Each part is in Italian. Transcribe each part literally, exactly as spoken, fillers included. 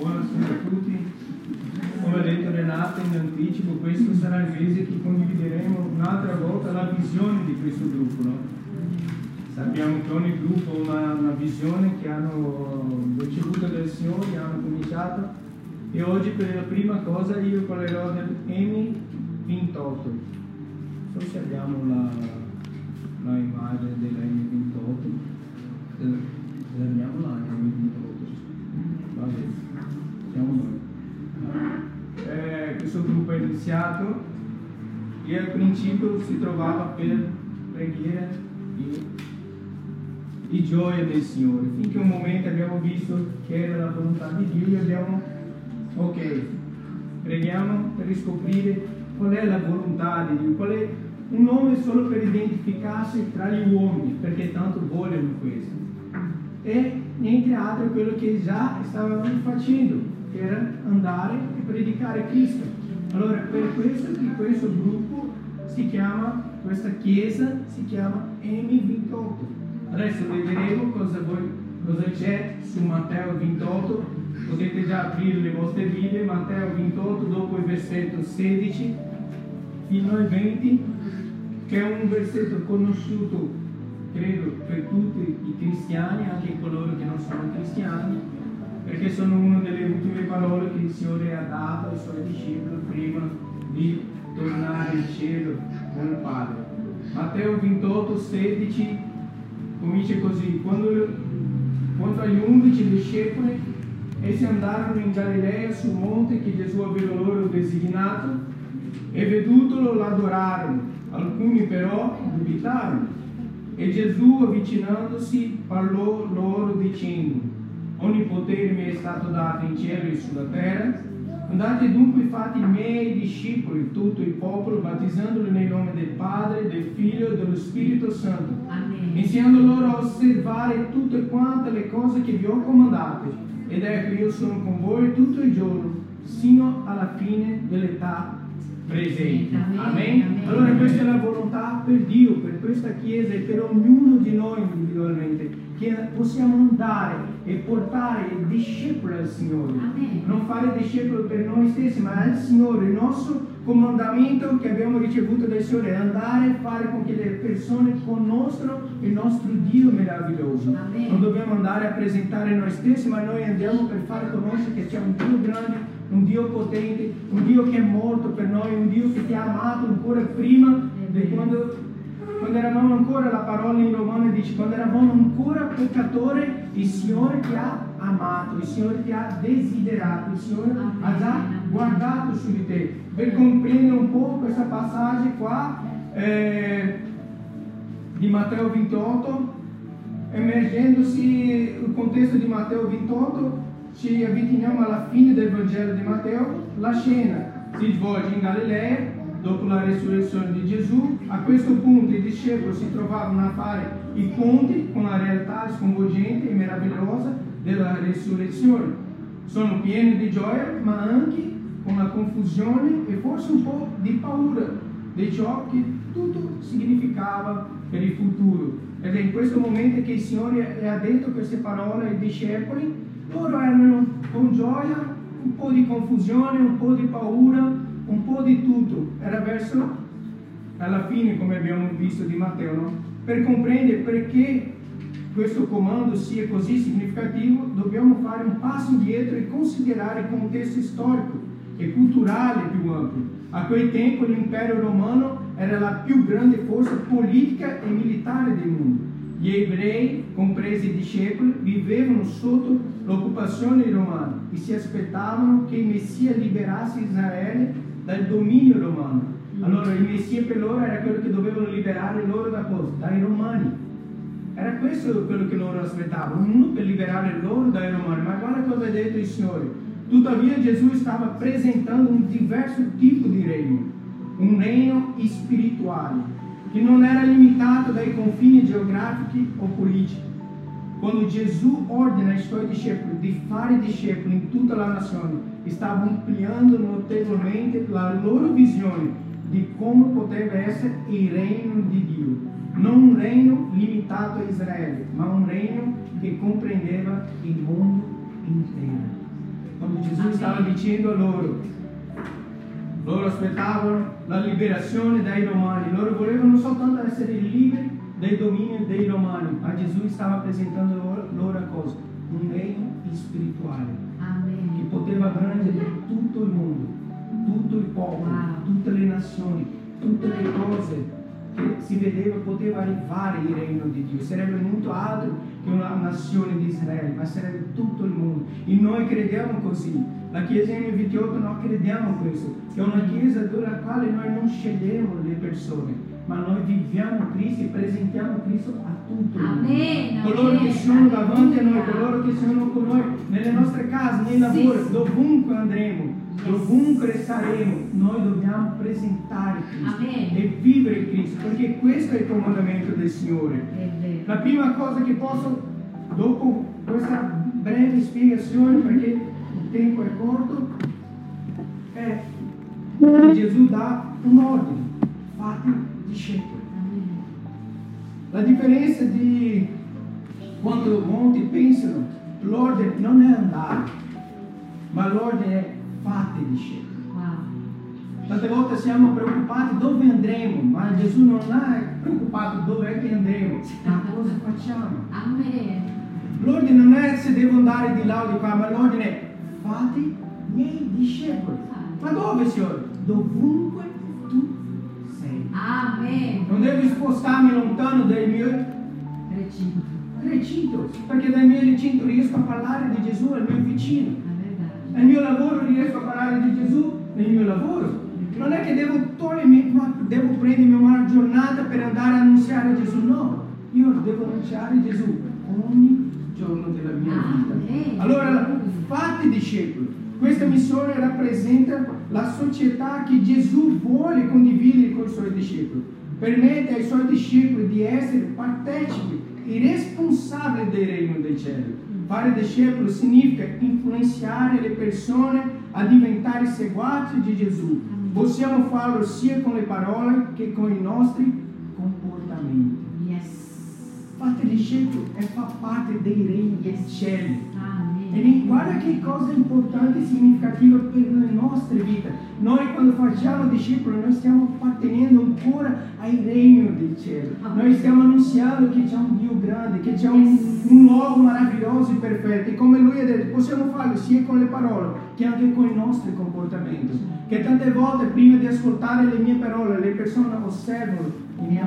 Buonasera a tutti. Come ha detto Renato in anticipo, questo sarà il mese che condivideremo un'altra volta la visione di questo gruppo, no? Sappiamo che ogni gruppo ha una, una visione che hanno ricevuto dal Signore, hanno cominciato, e oggi per la prima cosa io parlerò del M ventotto. Non so se abbiamo la, la immagine della M ventotto, del, abbiamo la M ventotto, vabbè, siamo noi. Eh, questo gruppo è iniziato e al principio si trovava per preghiera e, e gioia del Signore, finché un momento abbiamo visto che era la volontà di Dio e abbiamo, ok, preghiamo per riscoprire qual è la volontà di Dio, qual è un nome solo per identificarsi tra gli uomini, perché tanto vogliono questo, e niente altro quello che già stavano facendo, che era andare e predicare Cristo. Allora per questo che questo gruppo si chiama, questa chiesa si chiama M ventotto. Adesso vedremo cosa, voi, cosa c'è su Matteo ventotto, potete già aprire le vostre Bibbie, Matteo ventotto dopo il versetto sedici fino al venti, che è un versetto conosciuto credo per tutti i cristiani, anche coloro che non sono cristiani, perché sono una delle ultime parole che il Signore ha dato ai Suoi discepoli prima di tornare in cielo con il Padre. Matteo ventotto, sedici comincia così: quando, quando agli undici discepoli, essi andarono in Galilea sul monte che Gesù aveva loro designato, e vedutolo l'adorarono, alcuni però dubitarono. E Gesù, avvicinandosi, parlò loro dicendo: ogni potere mi è stato dato in cielo e sulla terra, andate dunque fate i miei discepoli tutto il popolo, battezzandoli nel nome del Padre, del Figlio e dello Spirito Santo. Amen. Insegnando loro a osservare tutte quante le cose che vi ho comandate, ed ecco io sono con voi tutto il giorno sino alla fine dell'età presente. Amen. Amen. Amen. Allora questa è la volontà per Dio, per questa Chiesa e per ognuno di noi individualmente, che possiamo andare e portare il discepolo al Signore. Amen. Non fare discepolo per noi stessi, ma al Signore. Il nostro comandamento che abbiamo ricevuto dal Signore è andare e fare con che le persone conoscano il nostro Dio meraviglioso. Amen. Non dobbiamo andare a presentare noi stessi, ma noi andiamo per far conoscere che c'è un Dio grande, un Dio potente, un Dio che è morto per noi, un Dio che ti ha amato ancora prima di quando... Quando eravamo ancora, la parola in Romani dice, quando eravamo ancora peccatori, il Signore ti ha amato, il Signore ti ha desiderato, il Signore ha già guardato su di te. Per comprendere un po' questa passaggia qua eh, di Matteo ventotto, emergendosi il contesto di Matteo ventotto, ci avviciniamo alla fine del Vangelo di Matteo. La scena si svolge in Galilea, dopo la resurrezione di Gesù. A questo punto i discepoli si trovavano a fare i conti con la realtà sconvolgente e meravigliosa della resurrezione. Sono pieni di gioia, ma anche con la confusione e forse un po' di paura di ciò che tutto significava per il futuro. Ed è in questo momento che il Signore ha detto queste parole ai discepoli. Loro erano con gioia, un po' di confusione, un po' di paura, un po' di tutto. Era verso alla fine, come abbiamo visto di Matteo, no? Per comprendere perché questo comando sia così significativo, dobbiamo fare un passo indietro e considerare il contesto storico e culturale più ampio. A quel tempo l'impero romano era la più grande forza politica e militare del mondo. Gli ebrei, compresi i discepoli, vivevano sotto l'occupazione romana e si aspettavano che il Messia liberasse Israele dal dominio romano. Allora il Messia per loro era quello che dovevano liberare loro da cosa? Dai romani. Era questo quello che loro aspettavano, non per liberare loro dai romani, ma guarda cosa ha detto il Signore. Tuttavia Gesù stava presentando un diverso tipo di regno, un regno spirituale, che non era limitato dai confini geografici o politici. Quando Gesù ordina ai Suoi discepoli di fare discepoli in tutta la nazione, stava ampliando notevolmente la loro visione di come poteva essere il regno di Dio. Non un regno limitato a Israele, ma un regno che comprendeva il mondo intero. Quando stava dicendo loro. Loro aspettavano la liberazione dai Romani, loro volevano soltanto essere liberi dal dominio dei Romani. A Gesù stava presentando loro, loro cosa? Un regno spirituale. Amen. Che poteva raggiungere tutto il mondo, tutto il popolo, wow. tutte le nazioni, tutte le cose che si vedeva poteva arrivare il regno di Dio. Sarebbe molto altro che una nazione di Israele, ma sarebbe tutto il mondo. E noi crediamo così. La Chiesa M ventotto non crediamo questo. È una Chiesa della quale noi non scegliamo le persone, ma noi viviamo Cristo e presentiamo Cristo a tutto il mondo. Amen, coloro amen, che sono davanti a noi, coloro che sono con noi, nelle nostre case, nei lavori, sì, dovunque andremo, yes. dovunque saremo, noi dobbiamo presentare Cristo amen. e vivere Cristo, perché questo è il comandamento del Signore. Amen. La prima cosa che posso, dopo questa breve spiegazione, perché il tempo è corto, è che Gesù dà un ordine: fate discepoli. La differenza di quanto molti pensano, l'ordine non è andare, ma l'ordine è fate discepoli. Tante volte siamo preoccupati dove andremo, ma Gesù non è preoccupato dove è che andremo, ma cosa facciamo. L'ordine non è se devo andare di là o di qua, ma l'ordine è fate miei discepoli. Ma dove, Signore? Dovunque tu. Amen. Non devo spostarmi lontano dai miei recinto, perché dal mio recinto riesco a parlare di Gesù al mio vicino, nel mio lavoro riesco a parlare di Gesù nel mio lavoro. Non è che devo togliermi, ma devo prendermi una giornata per andare a annunciare Gesù, no, io devo annunciare Gesù ogni giorno della mia vita. Allora fate discepoli. Questa missione rappresenta la società che Gesù vuole condividere con i suoi discepoli. Permette ai suoi discepoli di essere partecipi e responsabili del regno dei cieli. Fare discepoli significa influenzare le persone a diventare seguaci di Gesù. Possiamo farlo sia con le parole che con i nostri comportamenti. Yes. Fate discepoli e fa parte dei regni dei cieli. E guarda che cosa importante e significativa per le nostre vite. Noi quando facciamo discepoli noi stiamo appartenendo ancora al regno del cielo. Noi stiamo annunciando che c'è un Dio grande, che c'è un, un luogo meraviglioso e perfetto. E come lui ha detto, possiamo farlo sia con le parole che anche con i nostri comportamenti. Che tante volte prima di ascoltare le mie parole le persone osservano il mio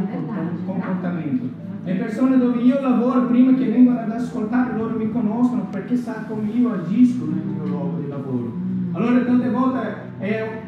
comportamento. Le persone dove io lavoro, prima che vengano ad ascoltare, loro mi conoscono perché sa come io agisco nel mio luogo di lavoro. Allora tante volte è,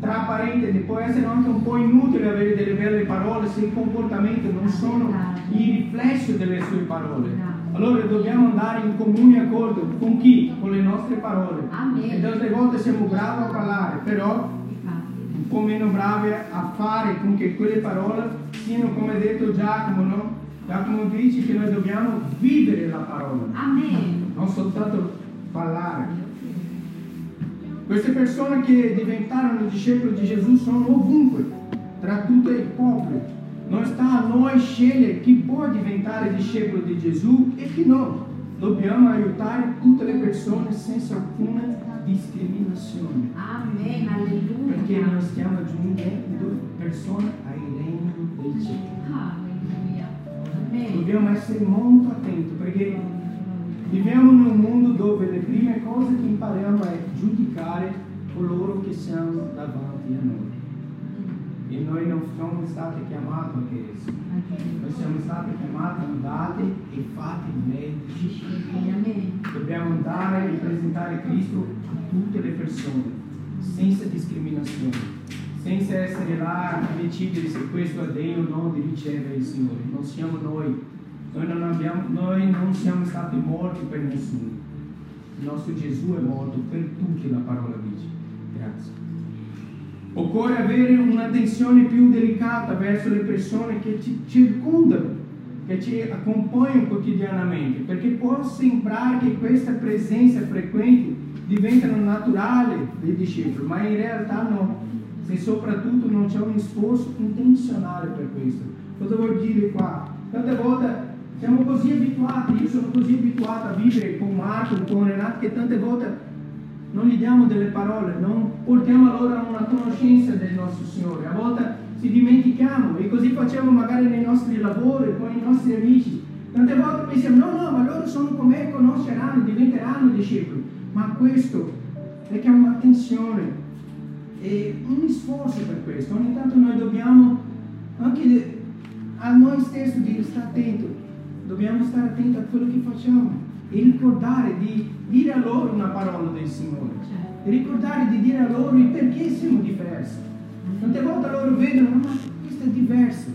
tra parentesi, può essere anche un po' inutile avere delle belle parole se il comportamento non sono il riflesso delle sue parole. Allora dobbiamo andare in comune accordo con chi? Con le nostre parole. E tante volte siamo bravi a parlare, però un po' meno bravi a fare con che quelle parole siano, come detto Giacomo, no? Giacomo dice che noi dobbiamo vivere la parola, amen, non soltanto parlare. Queste persone che diventarono discepoli di Gesù sono ovunque, tra tutto il popolo. Non sta a noi scegliere chi può diventare discepolo di Gesù e chi no. Dobbiamo aiutare tutte le persone senza alcuna discriminazione. Amen, alleluia. Perché noi stiamo aggiungendo persone ai regno del cielo. Dobbiamo essere molto attenti, perché viviamo in un mondo dove le prime cose che impariamo è giudicare coloro che siamo davanti a noi. E noi non siamo stati chiamati a questo. Noi siamo stati chiamati, andate e fate discepoli. Dobbiamo andare e presentare Cristo a tutte le persone, senza discriminazione. Senza essere là a decidere se questo è degno o no di ricevere il Signore. Non siamo noi. Noi non, abbiamo, noi non siamo stati morti per nessuno. Il nostro Gesù è morto per tutti, la parola dice. Grazie. Occorre avere un'attenzione più delicata verso le persone che ci circondano, che ci accompagnano quotidianamente, perché può sembrare che questa presenza frequente diventa naturale dei discepoli, ma in realtà no. E soprattutto non c'è un sforzo intenzionale per questo. Cosa vuol dire qua? Tante volte siamo così abituati, io sono così abituato a vivere con Marco, con Renato, che tante volte non gli diamo delle parole, non portiamo a loro una conoscenza del nostro Signore. A volte ci dimentichiamo e così facciamo magari nei nostri lavori, con i nostri amici. Tante volte pensiamo, no, no, ma loro sono con me, conosceranno, diventeranno discepoli. Ma questo richiama attenzione e un sforzo per questo. Ogni tanto noi dobbiamo anche a noi stessi di stare attenti, dobbiamo stare attenti a quello che facciamo e ricordare di dire a loro una parola del Signore, e ricordare di dire a loro il perché siamo diversi. Tante volte loro vedono, ma questo è diverso,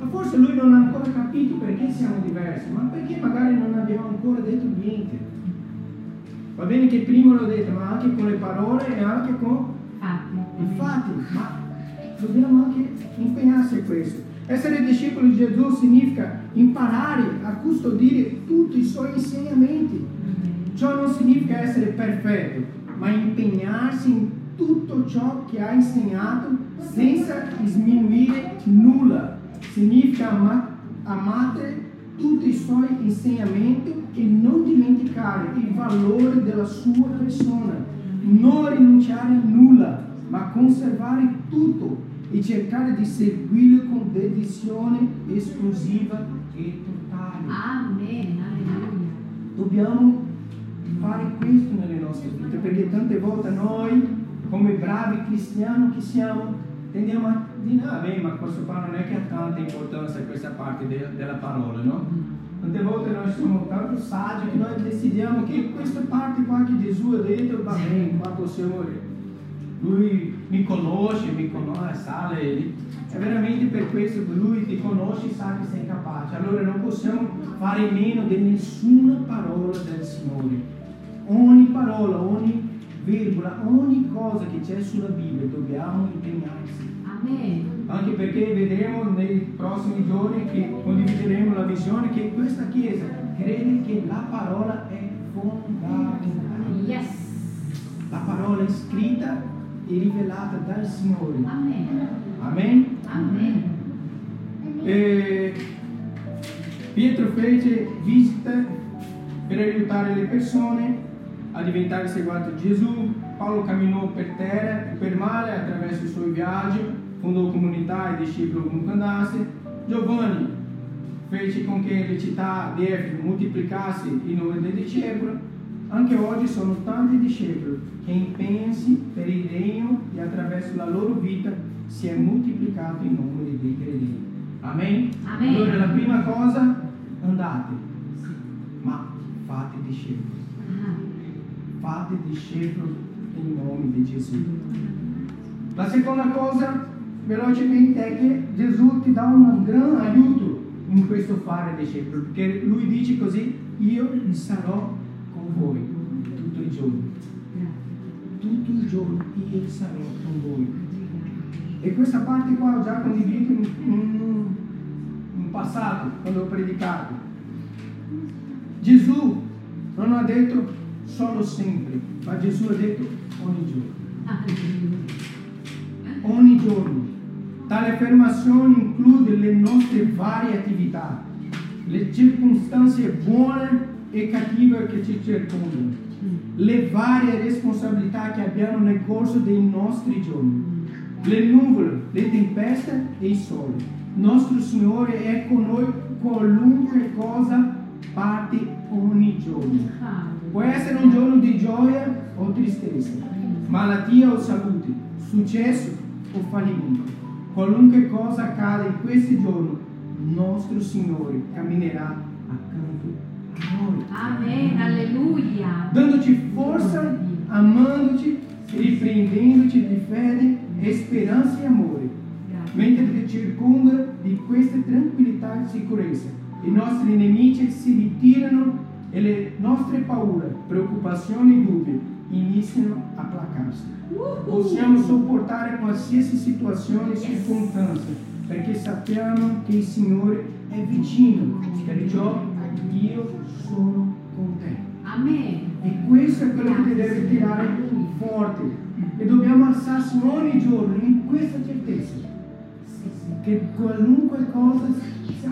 ma forse lui non ha ancora capito perché siamo diversi, ma perché magari non abbiamo ancora detto niente. Va bene che prima l'ho detto, ma anche con le parole e anche con i fatti, ma dobbiamo anche impegnarsi a questo. Essere discepoli di Gesù significa imparare a custodire tutti i suoi insegnamenti. Ciò non significa essere perfetto, ma impegnarsi in tutto ciò che ha insegnato senza sminuire nulla. Significa amare tutti i suoi insegnamenti e non dimenticare il valore della sua persona. Non rinunciare a nulla, ma conservare tutto e cercare di seguirlo con dedizione esclusiva e totale. Amen. Alleluia. Dobbiamo fare questo nelle nostre vite, perché tante volte noi, come bravi cristiani che siamo, tendiamo a dire, ah, beh, ma questo qua non è che ha tanta importanza questa parte de della parola, no? Tante volte noi siamo tanto saggi che noi decidiamo che questa parte qua che Gesù ha detto, va bene, qua possiamo dire. Lui mi conosce, mi conosce, sa, è veramente per questo che lui ti conosce e sa che sei capace. Allora non possiamo fare meno di nessuna parola del Signore. Ogni parola, ogni virgola, ogni cosa che c'è sulla Bibbia dobbiamo impegnarsi. Amen. Anche perché vedremo nei prossimi giorni che condivideremo la visione che questa Chiesa crede che la parola è fondamentale. Yes. La parola è scritta e rivelata dal Signore. Amen. Amen. Amen. E Pietro fece visite per aiutare le persone a diventare seguaci di Gesù. Paolo camminò per terra e per mare attraverso i suoi viaggi, fondò comunità e discepoli ovunque andasse. Giovanni fece con che le città di Efeso moltiplicasse il nome dei discepoli. Anche oggi sono tanti discepoli che impensi per il regno e attraverso la loro vita si è moltiplicato il numero dei credenti. Amen? Amen. Allora la prima cosa, andate, sì, ma fate discepoli. Ah. Fate discepoli nel nome di Gesù. La seconda cosa, velocemente, è che Gesù ti dà un gran aiuto in questo fare discepoli, perché lui dice così, io sarò voi tutto il giorno, tutto il giorno io sarò con voi. E questa parte qua ho già condiviso in, in, in passato quando ho predicato. Gesù non ha detto solo sempre, ma Gesù ha detto ogni giorno, ogni giorno. Tale affermazione include le nostre varie attività, le circostanze buone e cattive che ci circondano, le varie responsabilità che abbiamo nel corso dei nostri giorni, le nuvole, le tempeste e il sole. Nostro Signore è con noi qualunque cosa parte ogni giorno. Può essere un giorno di gioia o tristezza, malattia o salute, successo o fallimento. Qualunque cosa accada in questi giorni, nostro Signore camminerà accanto. Amen, alleluia. Dandoci forza, amandoci, riprendendoci di fede, speranza e amore. Mentre ti circonda di questa tranquillità e sicurezza, i nostri nemici si ritirano e le nostre paure, preoccupazioni e dubbi iniziano a placarsi. Possiamo sopportare qualsiasi situazione e circostanza, perché sappiamo che il Signore è vicino. Perciò io sono con te. Amen. E questo è quello che ti deve tirare forte. E dobbiamo alzarsi ogni giorno in questa certezza che qualunque cosa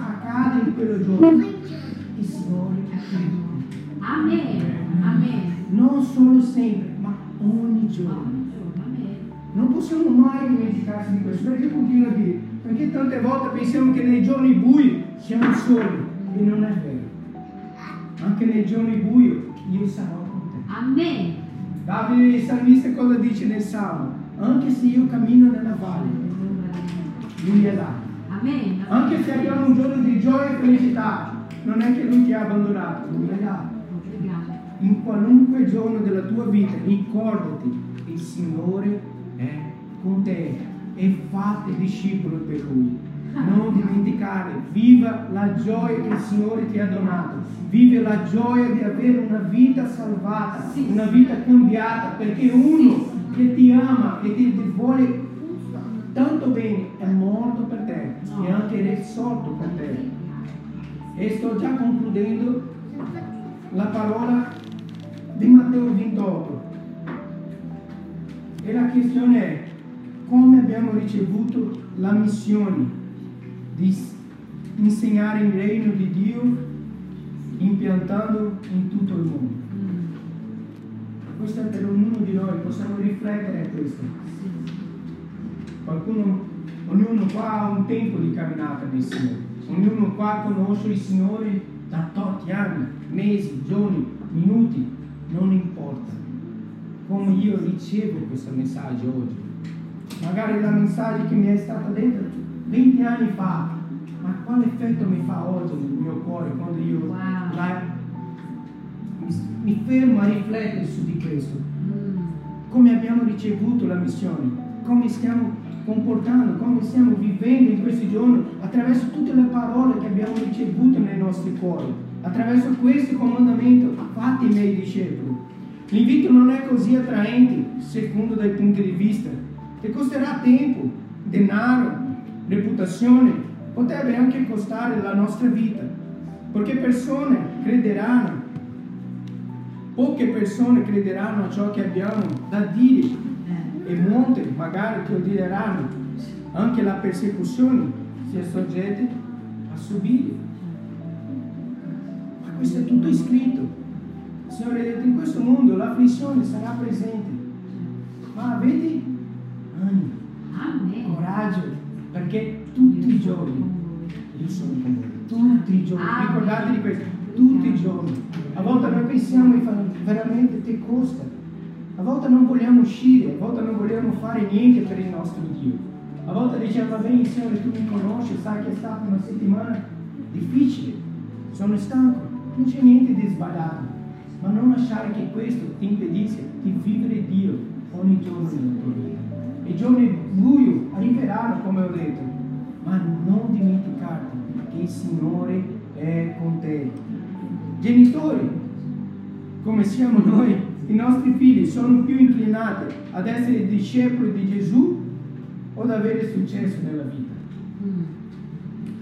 accada in quel giorno, il Signore è con noi. Amen. Amen. Non solo sempre, ma ogni giorno. Non possiamo mai dimenticarci di questo, perché continuo a dire, perché tante volte pensiamo che nei giorni bui siamo soli, e non è vero. Anche nei giorni bui io sarò con te. Amen. Davide il salmista cosa dice nel salmo? Anche se io cammino nella valle, lui è là. Amen. Anche se abbiamo un giorno di gioia e felicità, non è che lui ti ha abbandonato, lui è là. In qualunque giorno della tua vita, ricordati, il Signore è con te e fate discepoli per Lui. Non dimenticare, viva la gioia che il Signore ti ha donato, vive la gioia di avere una vita salvata, sì, una vita cambiata, perché uno sì, che ti ama, che ti vuole tanto bene, è morto per te, no, e anche risorto per te. E sto già concludendo la parola di Matteo ventotto. E la questione è: come abbiamo ricevuto la missione di insegnare il regno di Dio impiantando in tutto il mondo? Questo è per ognuno di noi, possiamo riflettere a questo. Qualcuno, ognuno qua ha un tempo di camminata nel Signore, ognuno qua conosce il Signore da tanti anni, mesi, giorni, minuti, non importa. Come io ricevo questo messaggio oggi, magari la messaggio che mi è stata detta venti anni fa, ma quale effetto mi fa oggi nel mio cuore quando io wow. la, mi, mi fermo a riflettere su di questo? Mm. Come abbiamo ricevuto la missione, come stiamo comportando, come stiamo vivendo in questi giorni, attraverso tutte le parole che abbiamo ricevuto nei nostri cuori, attraverso questo comandamento: fate i miei discepoli. L'invito non è così attraente, secondo dai punti di vista. Ti costerà tempo, denaro, reputazione, potrebbe anche costare la nostra vita, perché persone crederanno, poche persone crederanno a ciò che abbiamo da dire, e molte magari ti odieranno. Anche la persecuzione si è soggetta a subire. Ma questo è tutto scritto. Signore ha detto: in questo mondo l'afflizione sarà presente, ma avete animo, coraggio, perché tutti i giorni io sono con voi, tutti i giorni. Ricordate di questo, tutti i giorni. A volte noi pensiamo veramente ti costa, a volte non vogliamo uscire, a volte non vogliamo fare niente per il nostro Dio, a volte diciamo: va bene Signore, tu mi conosci, sai che è stata una settimana difficile, sono stanco, non c'è niente di sbagliato. Ma non lasciare che questo ti impedisca di vivere Dio ogni giorno della tua vita. I giorni bui arriveranno, come ho detto, ma non dimenticarti che il Signore è con te. Genitori, come siamo noi, i nostri figli sono più inclinati ad essere discepoli di Gesù o ad avere successo nella vita?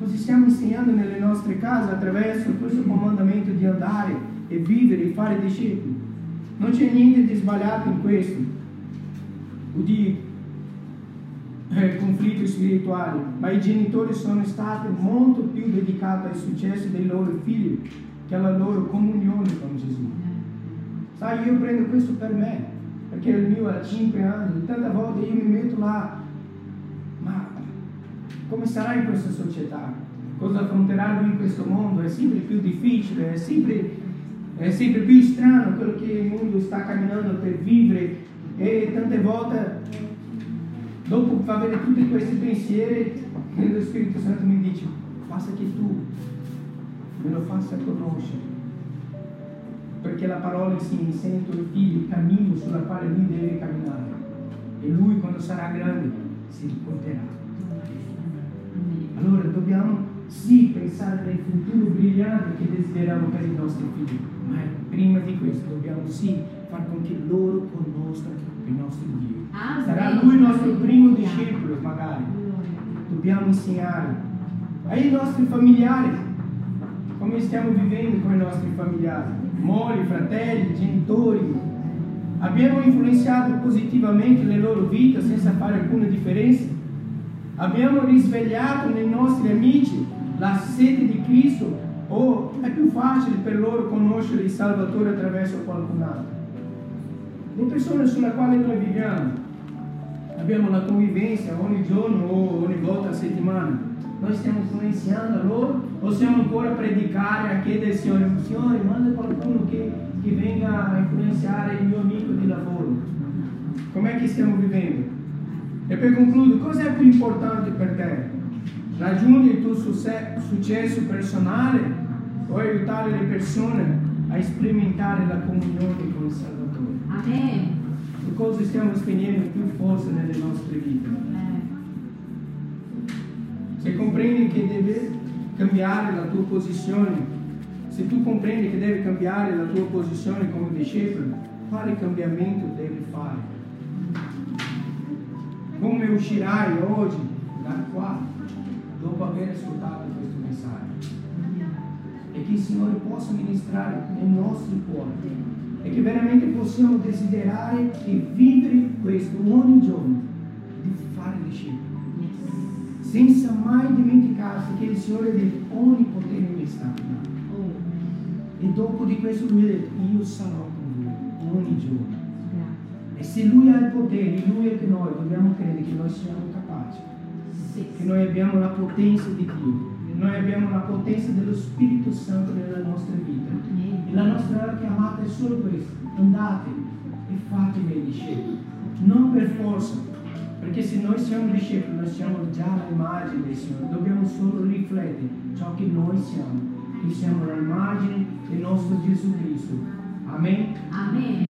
Così stiamo insegnando nelle nostre case attraverso questo comandamento di andare e vivere e fare discepoli. Non c'è niente di sbagliato in questo o di eh, conflitto spirituale, ma i genitori sono stati molto più dedicati ai successi dei loro figli che alla loro comunione con Gesù. Sai, io prendo questo per me, perché il mio ha cinque anni, tante volte io mi metto là: ma come sarà in questa società? Cosa affronterà lui in questo mondo? È sempre più difficile, è sempre È sempre più strano quello che il mondo sta camminando per vivere, e tante volte, dopo avere tutti questi pensieri, lo Spirito Santo mi dice: basta che tu me lo faccia conoscere, perché la parola si insegna ai figli il cammino sulla quale lui deve camminare, e lui quando sarà grande si ricorderà. Allora dobbiamo sì pensare al futuro brillante che desideriamo per i nostri figli, ma prima di questo dobbiamo sì far con che loro conoscano il nostro Dio. Ah, sarà lui il nostro primo discepolo, magari dobbiamo insegnare ai nostri familiari come stiamo vivendo con i nostri familiari, mogli, fratelli, genitori. Abbiamo influenzato positivamente le loro vite senza fare alcuna differenza? Abbiamo risvegliato nei nostri amici la sete di Cristo, o è più facile per loro conoscere il Salvatore attraverso qualcun altro? le persone sulla quale noi viviamo, abbiamo una convivenza ogni giorno o ogni volta a settimana, noi stiamo influenzando loro o siamo ancora a predicare, a chiedere al Signore, Signore manda qualcuno che, che venga a influenzare il mio amico di lavoro? Com'è che stiamo vivendo? E per concludere, cos'è più importante per te? Raggiungere il tuo successo personale o aiutare le persone a sperimentare la comunione con il Salvatore? Amen. Su cosa stiamo spendendo più forza nelle nostre vite? Amen. Se comprendi che deve cambiare la tua posizione, se tu comprendi che devi cambiare la tua posizione come discepolo, quale cambiamento devi fare? Come uscirai oggi da qua dopo aver ascoltato questo messaggio? E che il Signore possa ministrare nei nostri cuori e che veramente possiamo desiderare e vivere questo ogni giorno di fare discepoli, senza mai dimenticarsi che il Signore è di ogni potere mi sta. E dopo di questo lui ha detto, io sarò con voi ogni giorno. E se lui ha il potere, lui è che noi dobbiamo credere che noi siamo capaci, che noi abbiamo la potenza di Dio, noi abbiamo la potenza dello Spirito Santo nella nostra vita. E la nostra chiamata è solo questa, andate e fatevi discepoli, non per forza. Perché se noi siamo discepoli, noi siamo già all'immagine del Signore, dobbiamo solo riflettere ciò che noi siamo, che siamo all'immagine del nostro Gesù Cristo. Amen? Amen.